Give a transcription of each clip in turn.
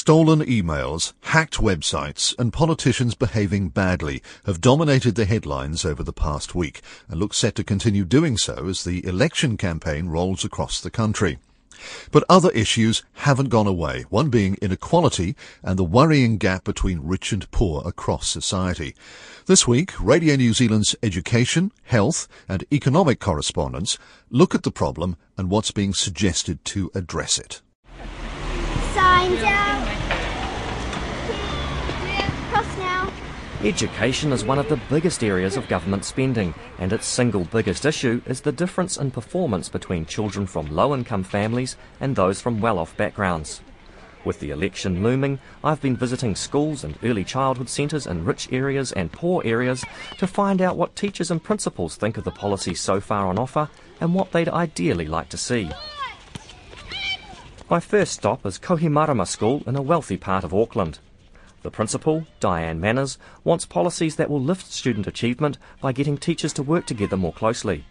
Stolen emails, hacked websites and politicians behaving badly have dominated the headlines over the past week and look set to continue doing so as the election campaign rolls across the country. But other issues haven't gone away, one being inequality and the worrying gap between rich and poor across society. This week, Radio New Zealand's education, health and economic correspondents look at the problem and what's being suggested to address it. Signs out. Cross now. Education is one of the biggest areas of government spending, and its single biggest issue is the difference in performance between children from low-income families and those from well-off backgrounds. With the election looming, I've been visiting schools and early childhood centres in rich areas and poor areas to find out what teachers and principals think of the policies so far on offer and what they'd ideally like to see. My first stop is Kohimarama School in a wealthy part of Auckland. The principal, Diane Manners, wants policies that will lift student achievement by getting teachers to work together more closely.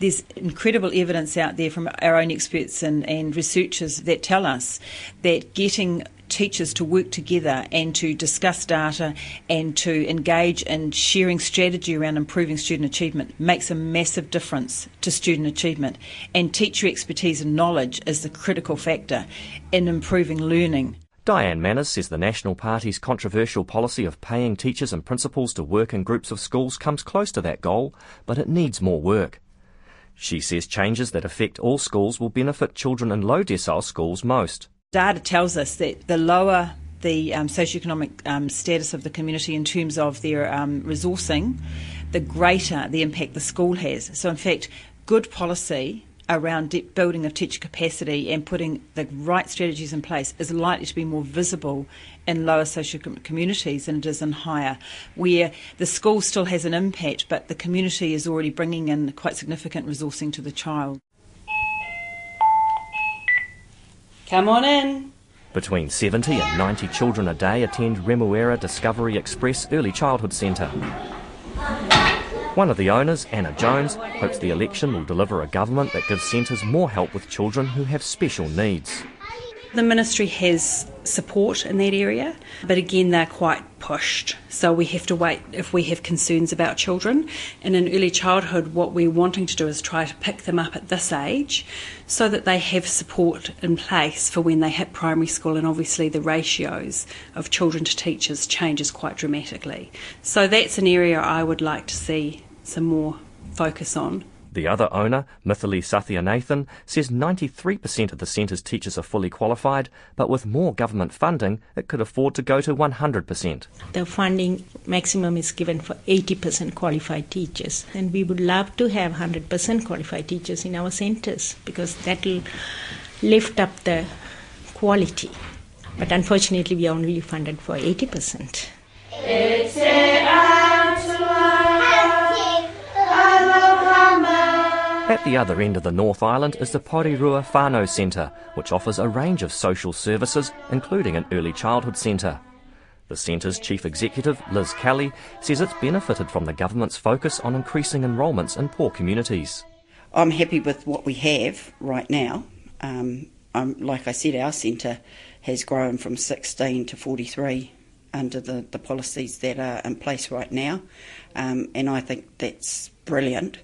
There's incredible evidence out there from our own experts and researchers that tell us that getting teachers to work together and to discuss data and to engage in sharing strategy around improving student achievement makes a massive difference to student achievement, and teacher expertise and knowledge is the critical factor in improving learning. Diane Manners says the National Party's controversial policy of paying teachers and principals to work in groups of schools comes close to that goal, but it needs more work. She says changes that affect all schools will benefit children in low decile schools most. Data tells us that the lower the socioeconomic status of the community in terms of their resourcing, the greater the impact the school has. So in fact, good policy around building of teacher capacity and putting the right strategies in place is likely to be more visible in lower socioeconomic communities than it is in higher, where the school still has an impact, but the community is already bringing in quite significant resourcing to the child. Come on in. Between 70 and 90 children a day attend Remuera Discovery Express Early Childhood Centre. One of the owners, Anna Jones, hopes the election will deliver a government that gives centres more help with children who have special needs. The ministry has support in that area, but again they're quite pushed, so we have to wait if we have concerns about children. And in early childhood, what we're wanting to do is try to pick them up at this age so that they have support in place for when they hit primary school, and obviously the ratios of children to teachers changes quite dramatically. So that's an area I would like to see some more focus on. The other owner, Mithali Sathyanathan, says 93% of the centre's teachers are fully qualified, but with more government funding, it could afford to go to 100%. The funding maximum is given for 80% qualified teachers, and we would love to have 100% qualified teachers in our centres because that will lift up the quality. But unfortunately, we are only funded for 80%. It's at the other end of the North Island is the Porirua Rua Whānau Centre, which offers a range of social services, including an early childhood centre. The centre's chief executive, Liz Kelly, says it's benefited from the government's focus on increasing enrolments in poor communities. I'm happy with what we have right now. Like I said, our centre has grown from 16 to 43 under the policies that are in place right now, and I think that's brilliant.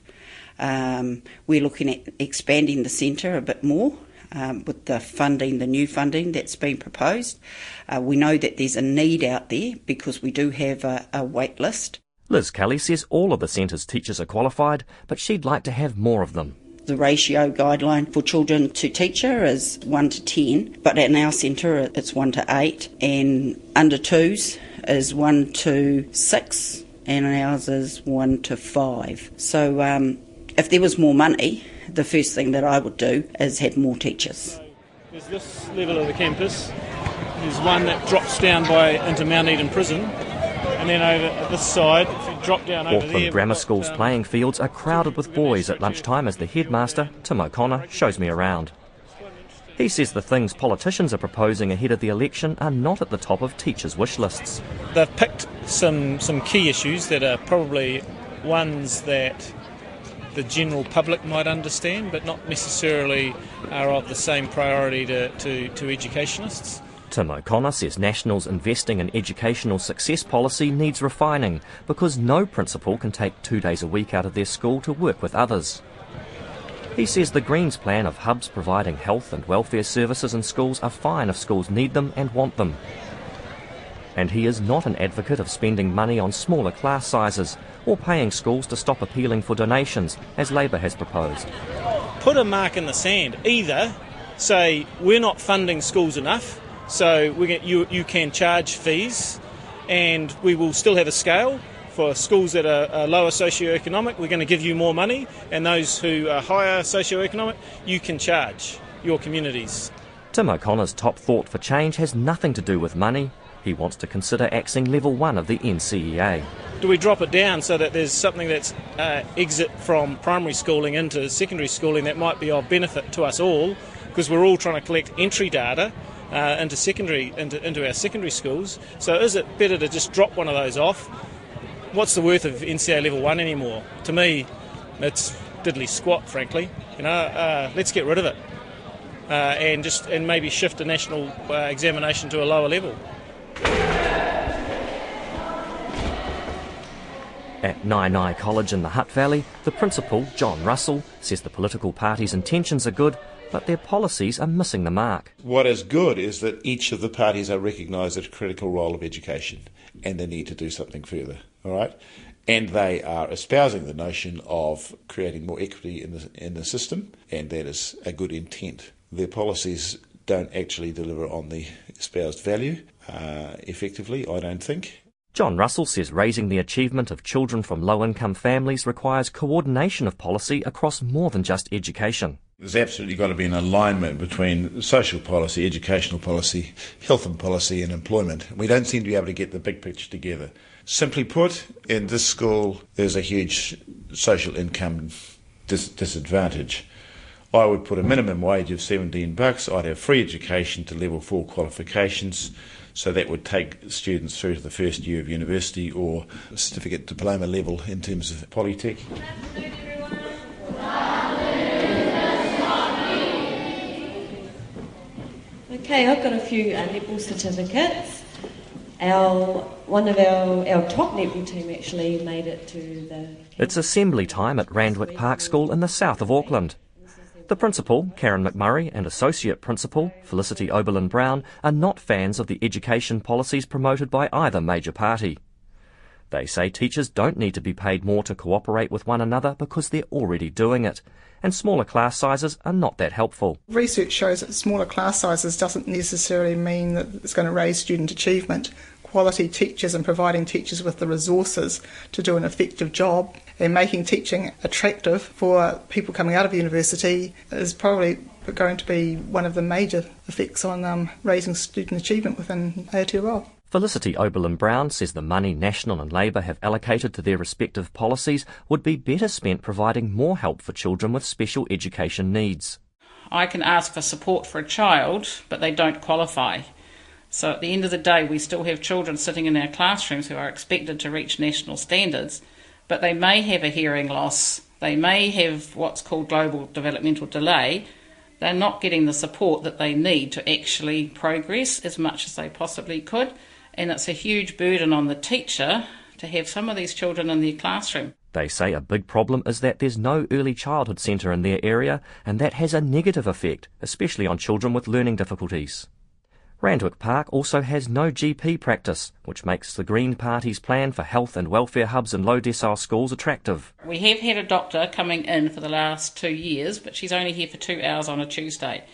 We're looking at expanding the centre a bit more with the funding, the new funding that's been proposed. We know that there's a need out there because we do have a wait list. Liz Kelly says all of the centre's teachers are qualified, but she'd like to have more of them. The ratio guideline for children to teacher is 1 to 10, but in our centre it's 1 to 8, and under 2s is 1 to 6, and ours is 1 to 5. So if there was more money, the first thing that I would do is have more teachers. There's this level of the campus. There's one that drops down into Mount Eden Prison, and then over this side, if you drop down over there. Auckland Grammar School's playing fields are crowded with boys at lunchtime as the headmaster, Tim O'Connor, shows me around. He says the things politicians are proposing ahead of the election are not at the top of teachers' wish lists. They've picked some key issues that are probably ones that the general public might understand, but not necessarily are of the same priority to educationists. Tim O'Connor says National's investing in educational success policy needs refining because no principal can take 2 days a week out of their school to work with others. He says the Greens' plan of hubs providing health and welfare services in schools are fine if schools need them and want them. And he is not an advocate of spending money on smaller class sizes or paying schools to stop appealing for donations, as Labour has proposed. Put a mark in the sand. Either say we're not funding schools enough, so you can charge fees and we will still have a scale. For schools that are lower socioeconomic, we're going to give you more money, and those who are higher socioeconomic, you can charge your communities. Tim O'Connor's top thought for change has nothing to do with money. He wants to consider axing level one of the NCEA. Do we drop it down so that there's something that's exit from primary schooling into secondary schooling that might be of benefit to us all, because we're all trying to collect entry data into our secondary schools. So is it better to just drop one of those off? What's the worth of NCA level one anymore? To me, it's diddly squat, frankly. You know, let's get rid of it and maybe shift the national examination to a lower level. At Nai Nai College in the Hutt Valley, the principal, John Russell, says the political party's intentions are good, but their policies are missing the mark. What is good is that each of the parties are recognised as a critical role of education and the need to do something further, all right? And they are espousing the notion of creating more equity in the system, and that is a good intent. Their policies don't actually deliver on the espoused value effectively, I don't think. John Russell says raising the achievement of children from low-income families requires coordination of policy across more than just education. There's absolutely got to be an alignment between social policy, educational policy, health and policy and employment. We don't seem to be able to get the big picture together. Simply put, in this school there's a huge social income disadvantage. I would put a minimum wage of $17. I'd have free education to level 4 qualifications. So that would take students through to the first year of university or certificate diploma level in terms of polytech. Okay, I've got a few netball certificates. One of our top netball team actually made it to the... It's assembly time at Randwick Park School in the south of Auckland. The principal, Karen McMurray, and associate principal, Felicity Oberlin-Brown, are not fans of the education policies promoted by either major party. They say teachers don't need to be paid more to cooperate with one another because they're already doing it, and smaller class sizes are not that helpful. Research shows that smaller class sizes doesn't necessarily mean that it's going to raise student achievement. Quality teachers and providing teachers with the resources to do an effective job and making teaching attractive for people coming out of university is probably going to be one of the major effects on raising student achievement within Aotearoa. Felicity Oberlin-Brown says the money National and Labour have allocated to their respective policies would be better spent providing more help for children with special education needs. I can ask for support for a child, but they don't qualify. So at the end of the day, we still have children sitting in our classrooms who are expected to reach national standards, but they may have a hearing loss, they may have what's called global developmental delay. They're not getting the support that they need to actually progress as much as they possibly could, and it's a huge burden on the teacher to have some of these children in their classroom. They say a big problem is that there's no early childhood centre in their area, and that has a negative effect, especially on children with learning difficulties. Randwick Park also has no GP practice, which makes the Green Party's plan for health and welfare hubs in low decile schools attractive. We have had a doctor coming in for the last 2 years, but she's only here for 2 hours on a Tuesday.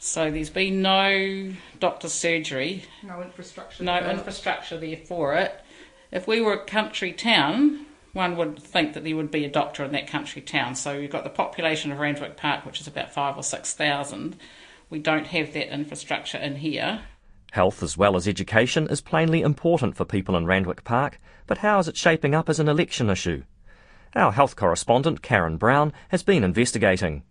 So there's been no doctor's surgery. No infrastructure. No infrastructure there for it. If we were a country town, one would think that there would be a doctor in that country town. So we've got the population of Randwick Park, which is about 5,000 or 6,000. We don't have that infrastructure in here. Health as well as education is plainly important for people in Randwick Park, but how is it shaping up as an election issue? Our health correspondent, Karen Brown, has been investigating.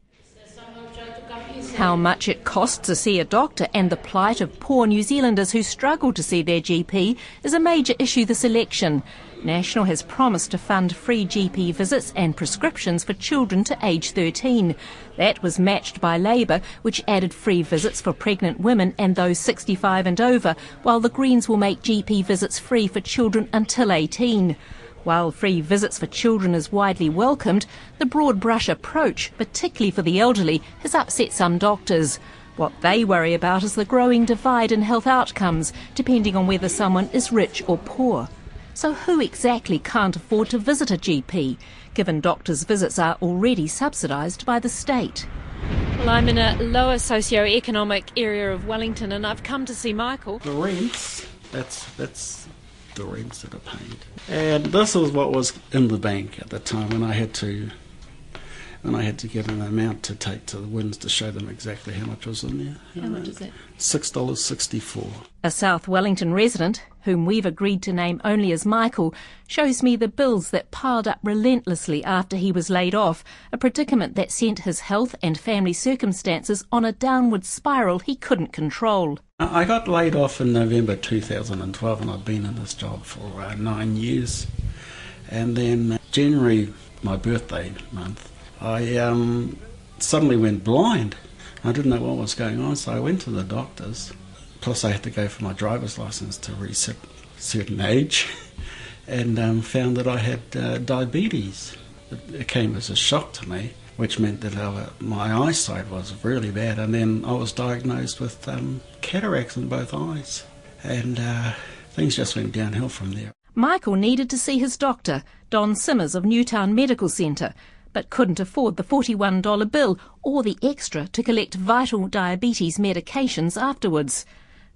how much it costs to see a doctor and the plight of poor New Zealanders who struggle to see their GP is a major issue this election. National has promised to fund free GP visits and prescriptions for children to age 13. That was matched by Labour, which added free visits for pregnant women and those 65 and over, while the Greens will make GP visits free for children until 18. While free visits for children is widely welcomed, the broad brush approach, particularly for the elderly, has upset some doctors. What they worry about is the growing divide in health outcomes, depending on whether someone is rich or poor. So who exactly can't afford to visit a GP, given doctors' visits are already subsidised by the state? Well, I'm in a lower socio-economic area of Wellington and I've come to see Michael. The rents, that's the rents that are paid. And this is what was in the bank at the time when I had to get an amount to take to the Wins to show them exactly how much was in there. How much is it? $6.64. A South Wellington resident, whom we've agreed to name only as Michael, shows me the bills that piled up relentlessly after he was laid off, a predicament that sent his health and family circumstances on a downward spiral he couldn't control. I got laid off in November 2012 and I've been in this job for 9 years. And then January, my birthday month, I suddenly went blind. I didn't know what was going on, so I went to the doctors. Plus, I had to go for my driver's license to reach a certain age and found that I had diabetes. It came as a shock to me, which meant that my eyesight was really bad, and then I was diagnosed with cataracts in both eyes. And things just went downhill from there. Michael needed to see his doctor, Don Simmers of Newtown Medical Centre, but couldn't afford the $41 bill or the extra to collect vital diabetes medications afterwards.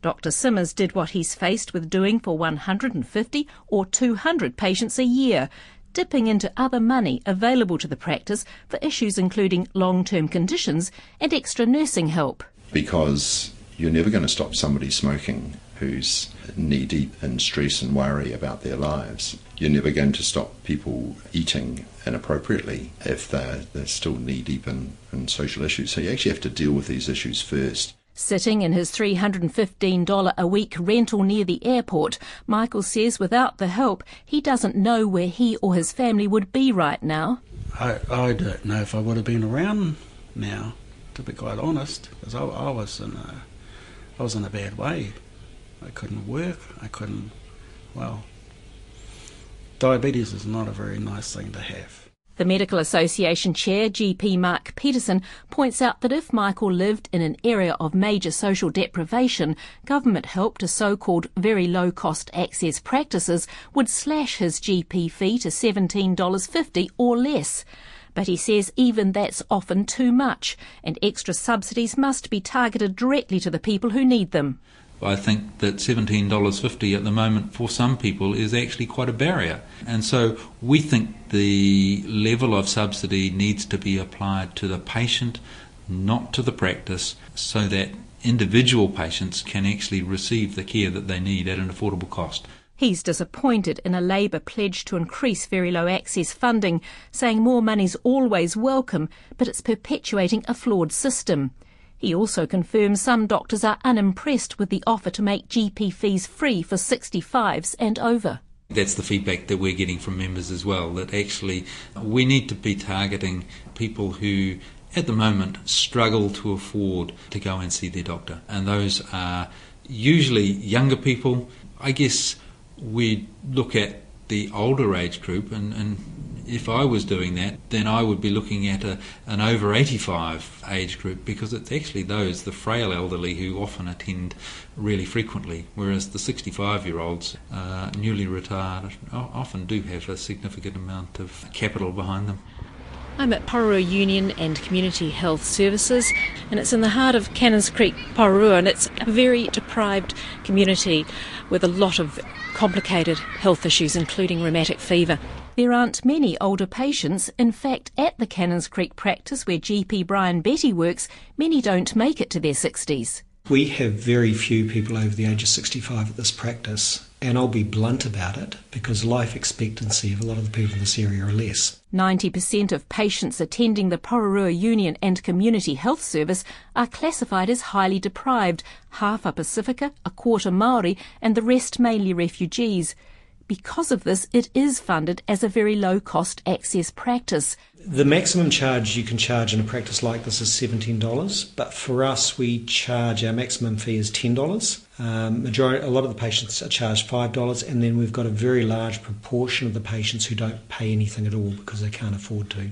Dr. Simmers did what he's faced with doing for 150 or 200 patients a year, dipping into other money available to the practice for issues including long-term conditions and extra nursing help. Because you're never going to stop somebody smoking who's knee-deep in stress and worry about their lives. You're never going to stop people eating inappropriately if they're still knee-deep in social issues. So you actually have to deal with these issues first. Sitting in his $315 a week rental near the airport, Michael says without the help, he doesn't know where he or his family would be right now. I don't know if I would have been around now, to be quite honest, because I was in a bad way. I couldn't work, diabetes is not a very nice thing to have. The Medical Association Chair, GP Mark Peterson, points out that if Michael lived in an area of major social deprivation, government help to so-called very low-cost access practices would slash his GP fee to $17.50 or less. But he says even that's often too much, and extra subsidies must be targeted directly to the people who need them. I think that $17.50 at the moment for some people is actually quite a barrier. And so we think the level of subsidy needs to be applied to the patient, not to the practice, so that individual patients can actually receive the care that they need at an affordable cost. He's disappointed in a Labour pledge to increase very low access funding, saying more money's always welcome, but it's perpetuating a flawed system. He also confirms some doctors are unimpressed with the offer to make GP fees free for 65s and over. That's the feedback that we're getting from members as well, that actually we need to be targeting people who at the moment struggle to afford to go and see their doctor. And those are usually younger people. I guess we look at the older age group and if I was doing that, then I would be looking at an over 85 age group, because it's actually the frail elderly who often attend really frequently, whereas the 65-year-olds, newly retired, often do have a significant amount of capital behind them. I'm at Porirua Union and Community Health Services, and it's in the heart of Cannons Creek, Porirua, and it's a very deprived community with a lot of complicated health issues, including rheumatic fever. There aren't many older patients. In fact, at the Cannons Creek practice where GP Brian Betty works, many don't make it to their 60s. We have very few people over the age of 65 at this practice, And I'll be blunt about it, because life expectancy of a lot of the people in this area are less. 90% of patients attending the Porirua Union and Community Health Service are classified as highly deprived. Half are Pasifika, a quarter Māori, and the rest mainly refugees. Because of this, it is funded as a very low-cost access practice. The maximum charge you can charge in a practice like this is $17, but for us, we charge our maximum fee is $10. A lot of the patients are charged $5, and then we've got a very large proportion of the patients who don't pay anything at all because they can't afford to.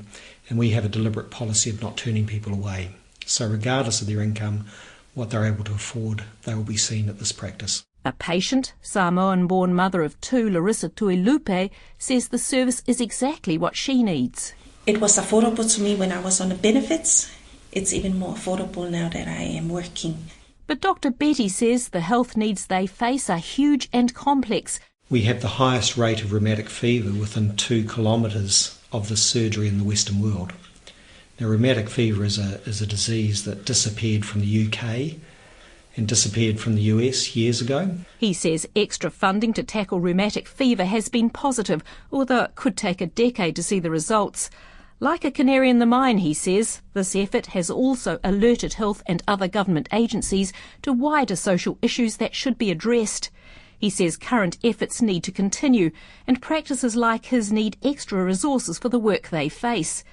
And we have a deliberate policy of not turning people away. So regardless of their income, what they're able to afford, they will be seen at this practice. A patient, Samoan-born mother of two, Larissa Tuilupe, says the service is exactly what she needs. It was affordable to me when I was on the benefits. It's even more affordable now that I am working. But Dr. Betty says the health needs they face are huge and complex. We have the highest rate of rheumatic fever within 2 kilometres of the surgery in the Western world. Now, rheumatic fever is a disease that disappeared from the UK and disappeared from the US years ago. He says extra funding to tackle rheumatic fever has been positive, although it could take a decade to see the results. Like a canary in the mine, he says, this effort has also alerted health and other government agencies to wider social issues that should be addressed. He says current efforts need to continue, and practices like his need extra resources for the work they face.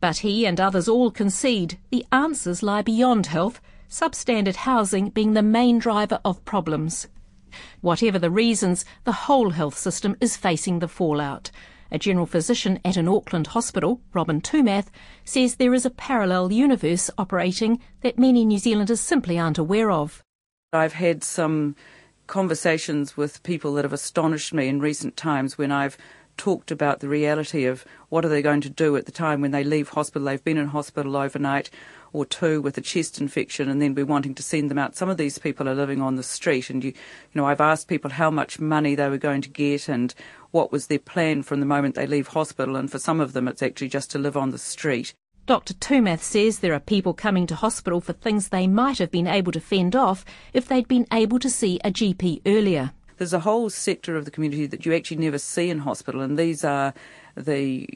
But he and others all concede the answers lie beyond health, substandard housing being the main driver of problems. Whatever the reasons, the whole health system is facing the fallout. A general physician at an Auckland hospital, Robin Tumath, says there is a parallel universe operating that many New Zealanders simply aren't aware of. I've had some conversations with people that have astonished me in recent times when I've talked about the reality of what are they going to do at the time when they leave hospital. They've been in hospital overnight or two with a chest infection, and then we're wanting to send them out. Some of these people are living on the street, and you know, I've asked people how much money they were going to get and what was their plan from the moment they leave hospital, and for some of them it's actually just to live on the street. Dr. Tumath says there are people coming to hospital for things they might have been able to fend off if they'd been able to see a GP earlier. There's a whole sector of the community that you actually never see in hospital, and these are the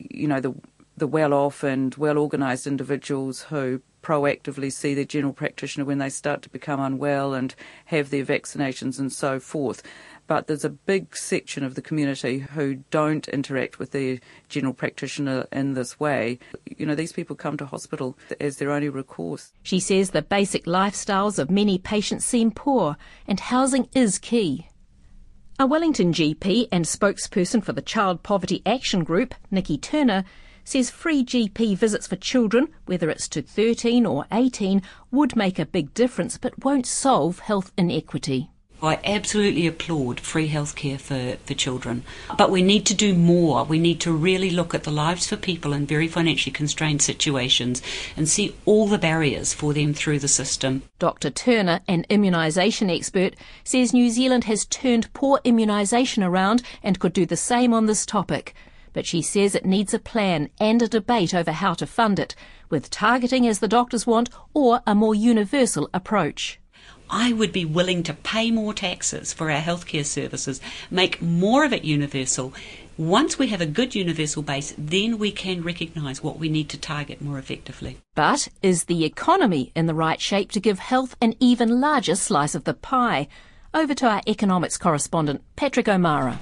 well-off and well-organised individuals who proactively see their general practitioner when they start to become unwell and have their vaccinations and so forth. But there's a big section of the community who don't interact with their general practitioner in this way. You know, these people come to hospital as their only recourse. She says the basic lifestyles of many patients seem poor, and housing is key. A Wellington GP and spokesperson for the Child Poverty Action Group, Nikki Turner, says free GP visits for children, whether it's to 13 or 18, would make a big difference but won't solve health inequity. I absolutely applaud free healthcare for children, but we need to do more. We need to really look at the lives for people in very financially constrained situations and see all the barriers for them through the system. Dr. Turner, an immunisation expert, says New Zealand has turned poor immunisation around and could do the same on this topic. But she says it needs a plan and a debate over how to fund it, with targeting as the doctors want or a more universal approach. I would be willing to pay more taxes for our healthcare services, make more of it universal. Once we have a good universal base, then we can recognise what we need to target more effectively. But is the economy in the right shape to give health an even larger slice of the pie? Over to our economics correspondent, Patrick O'Mara.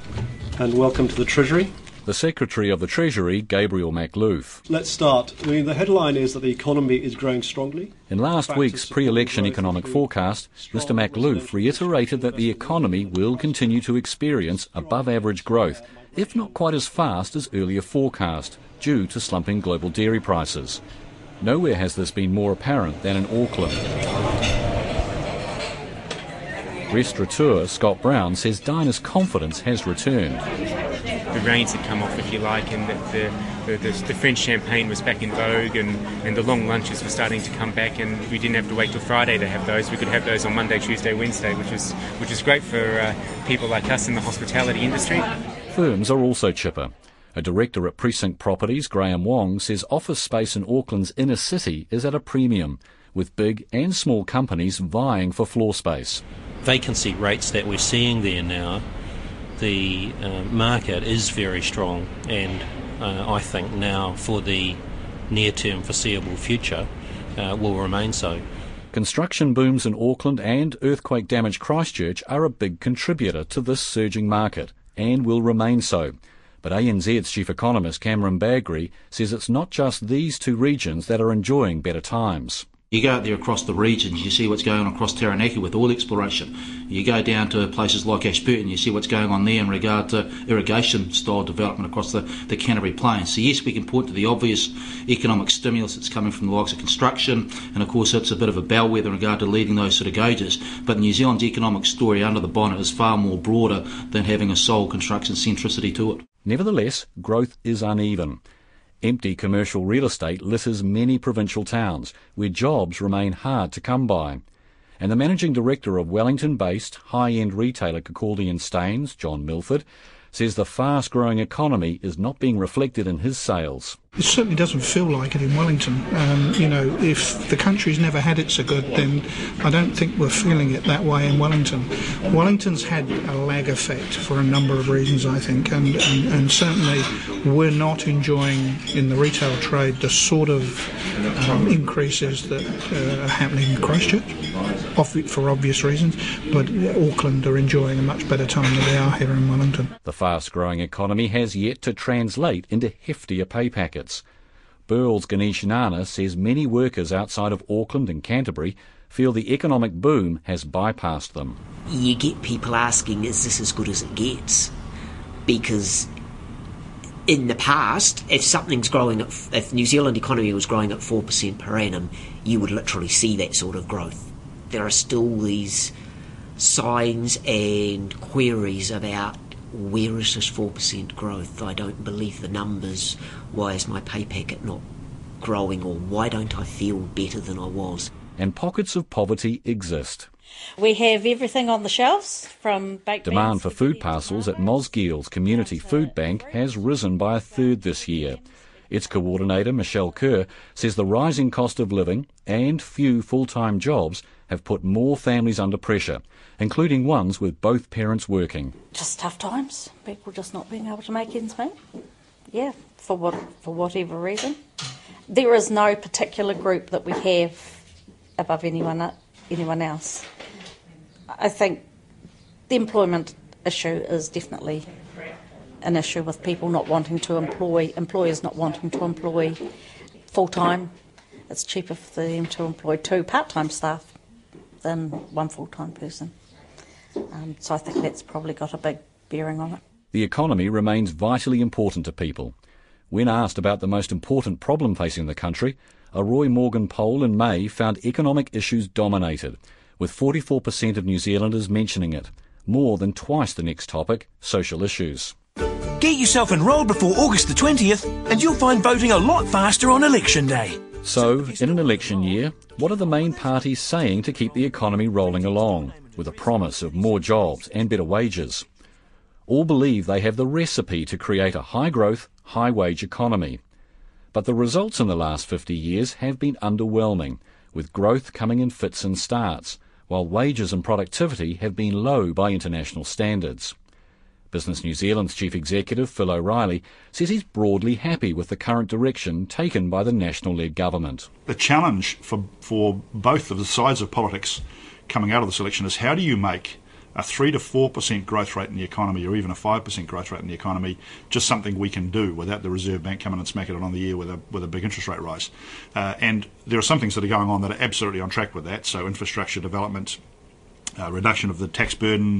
And welcome to the Treasury. The Secretary of the Treasury, Gabriel MacLoof. Let's start. I mean, the headline is that the economy is growing strongly. In last week's pre-election economic forecast, Mr MacLoof reiterated that the economy will continue to experience above-average growth, if not quite as fast as earlier forecast, due to slumping global dairy prices. Nowhere has this been more apparent than in Auckland. Restaurateur Scott Brown says diners' confidence has returned. The rains had come off, if you like, and the French champagne was back in vogue, and the long lunches were starting to come back, and we didn't have to wait till Friday to have those. We could have those on Monday, Tuesday, Wednesday, which is great for people like us in the hospitality industry. Firms are also chipper. A director at Precinct Properties, Graham Wong, says office space in Auckland's inner city is at a premium, with big and small companies vying for floor space. Vacancy rates that we're seeing there now the market is very strong, and I think now for the near-term foreseeable future will remain so. Construction booms in Auckland and earthquake-damaged Christchurch are a big contributor to this surging market and will remain so. But ANZ's chief economist Cameron Bagri says it's not just these two regions that are enjoying better times. You go out there across the regions, you see what's going on across Taranaki with oil exploration. You go down to places like Ashburton, you see what's going on there in regard to irrigation-style development across the Canterbury Plains. So yes, we can point to the obvious economic stimulus that's coming from the likes of construction, and of course it's a bit of a bellwether in regard to leading those sort of gauges. But New Zealand's economic story under the bonnet is far more broader than having a sole construction centricity to it. Nevertheless, growth is uneven. Empty commercial real estate litters many provincial towns, where jobs remain hard to come by. And the managing director of Wellington-based high-end retailer Kirkcaldy and Staines, John Milford, says the fast-growing economy is not being reflected in his sales. It certainly doesn't feel like it in Wellington. You know, if the country's never had it so good, then I don't think we're feeling it that way in Wellington. Wellington's had a lag effect for a number of reasons, I think, and certainly we're not enjoying in the retail trade the sort of increases that are happening in Christchurch, for obvious reasons, but Auckland are enjoying a much better time than they are here in Wellington. The fast-growing economy has yet to translate into heftier pay packets. Burl's Ganesh Nana says many workers outside of Auckland and Canterbury feel the economic boom has bypassed them. You get people asking, is this as good as it gets? Because in the past, if something's growing, if New Zealand economy was growing at 4% per annum, you would literally see that sort of growth. There are still these signs and queries about, where is this 4% growth? I don't believe the numbers. Why is my pay packet not growing? Or why don't I feel better than I was? And pockets of poverty exist. We have everything on the shelves from baked Demand for food parcels at Mosgiel's Community Food Bank has risen by a third this year. Its coordinator, Michelle Kerr, says the rising cost of living and few full-time jobs have put more families under pressure, including ones with both parents working. Just tough times, people just not being able to make ends meet, yeah, for whatever reason. There is no particular group that we have above anyone else. I think the employment issue is definitely an issue with people not wanting to employ, employers not wanting to employ full-time. It's cheaper for them to employ two part-time staff than one full-time person. So I think that's probably got a big bearing on it. The economy remains vitally important to people. When asked about the most important problem facing the country, a Roy Morgan poll in May found economic issues dominated, with 44% of New Zealanders mentioning it, more than twice the next topic, social issues. Get yourself enrolled before August the 20th and you'll find voting a lot faster on election day. So, in an election year, what are the main parties saying to keep the economy rolling along, with a promise of more jobs and better wages? All believe they have the recipe to create a high-growth, high-wage economy. But the results in the last 50 years have been underwhelming, with growth coming in fits and starts, while wages and productivity have been low by international standards. Business New Zealand's chief executive, Phil O'Reilly, says he's broadly happy with the current direction taken by the national-led government. The challenge for both of the sides of politics coming out of this election is how do you make a 3 to 4% growth rate in the economy, or even a 5% growth rate in the economy, just something we can do without the Reserve Bank coming and smacking it on the ear with a big interest rate rise. And there are some things that are going on that are absolutely on track with that, so infrastructure development, reduction of the tax burden,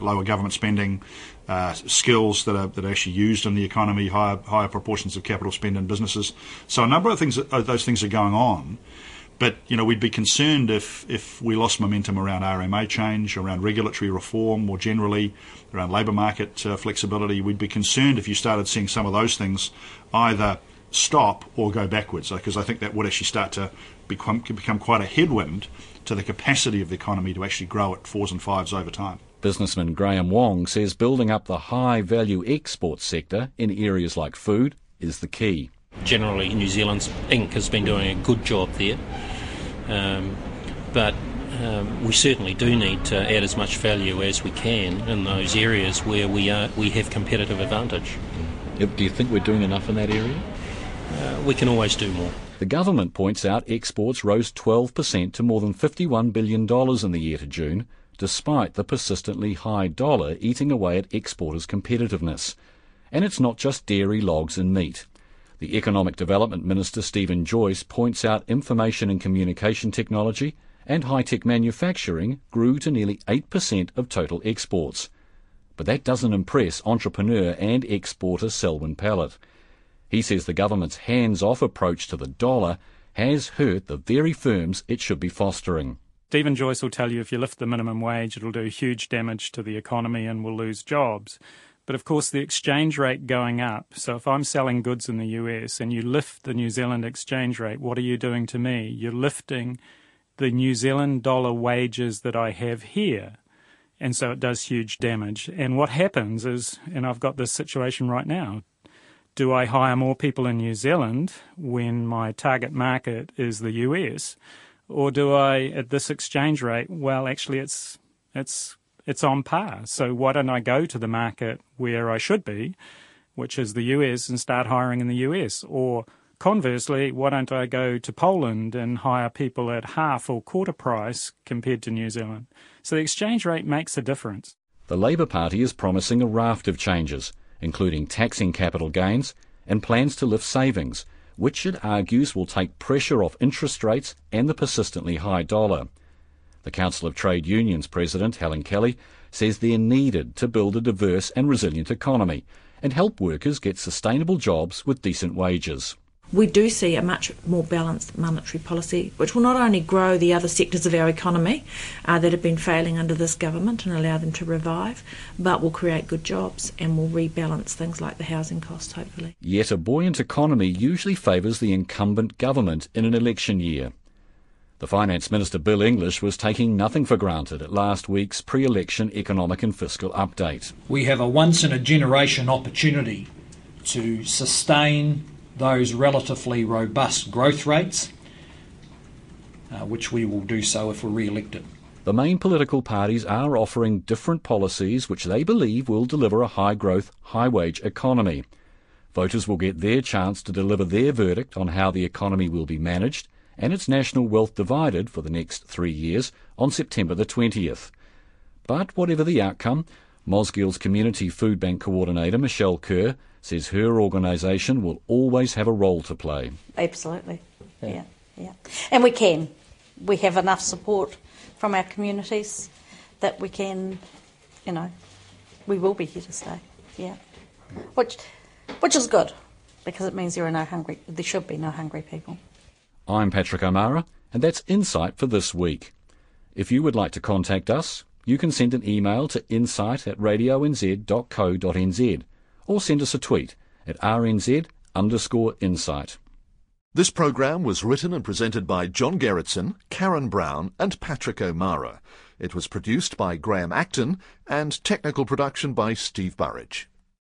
lower government spending, skills that are actually used in the economy, higher proportions of capital spend in businesses. So a number of things, those things are going on. But, you know, we'd be concerned if we lost momentum around RMA change, around regulatory reform more generally, around labour market flexibility. We'd be concerned if you started seeing some of those things either stop or go backwards, because I think that would actually start to become quite a headwind to the capacity of the economy to actually grow at 4s and 5s over time. Businessman Graham Wong says building up the high-value export sector in areas like food is the key. Generally, New Zealand's Inc. has been doing a good job there, but we certainly do need to add as much value as we can in those areas where we have competitive advantage. Do you think we're doing enough in that area? We can always do more. The government points out exports rose 12% to more than $51 billion in the year to June, despite the persistently high dollar eating away at exporters' competitiveness. And it's not just dairy, logs and meat. The Economic Development Minister Stephen Joyce points out information and communication technology and high-tech manufacturing grew to nearly 8% of total exports. But that doesn't impress entrepreneur and exporter Selwyn Pallett. He says the government's hands-off approach to the dollar has hurt the very firms it should be fostering. Stephen Joyce will tell you if you lift the minimum wage, it'll do huge damage to the economy and we'll lose jobs. But of course the exchange rate going up, so if I'm selling goods in the US and you lift the New Zealand exchange rate, what are you doing to me? You're lifting the New Zealand dollar wages that I have here. And so it does huge damage. And what happens is, and I've got this situation right now, do I hire more people in New Zealand when my target market is the US? Or do I, at this exchange rate, well, actually it's on par. So why don't I go to the market where I should be, which is the US, and start hiring in the US? Or conversely, why don't I go to Poland and hire people at half or quarter price compared to New Zealand? So the exchange rate makes a difference. The Labour Party is promising a raft of changes, including taxing capital gains and plans to lift savings, which it argues will take pressure off interest rates and the persistently high dollar. The Council of Trade Unions President Helen Kelly says they're needed to build a diverse and resilient economy and help workers get sustainable jobs with decent wages. We do see a much more balanced monetary policy, which will not only grow the other sectors of our economy that have been failing under this government and allow them to revive, but will create good jobs and will rebalance things like the housing costs, hopefully. Yet a buoyant economy usually favours the incumbent government in an election year. The Finance Minister, Bill English, was taking nothing for granted at last week's pre-election economic and fiscal update. We have a once-in-a-generation opportunity to sustain those relatively robust growth rates, which we will do so if we're re-elected. The main political parties are offering different policies which they believe will deliver a high-growth, high-wage economy. Voters will get their chance to deliver their verdict on how the economy will be managed and its national wealth divided for the next 3 years on September the 20th. But whatever the outcome, Mosgil's Community Food Bank Coordinator Michelle Kerr says her organisation will always have a role to play. Absolutely, yeah. And we can. We have enough support from our communities that we can, we will be here to stay, Which is good, because it means there should be no hungry people. I'm Patrick O'Mara, and that's Insight for this week. If you would like to contact us, you can send an email to insight@radionz.co.nz or send us a tweet at @RNZ_insight. This program was written and presented by John Gerritsen, Karen Brown and Patrick O'Mara. It was produced by Graham Acton and technical production by Steve Burridge.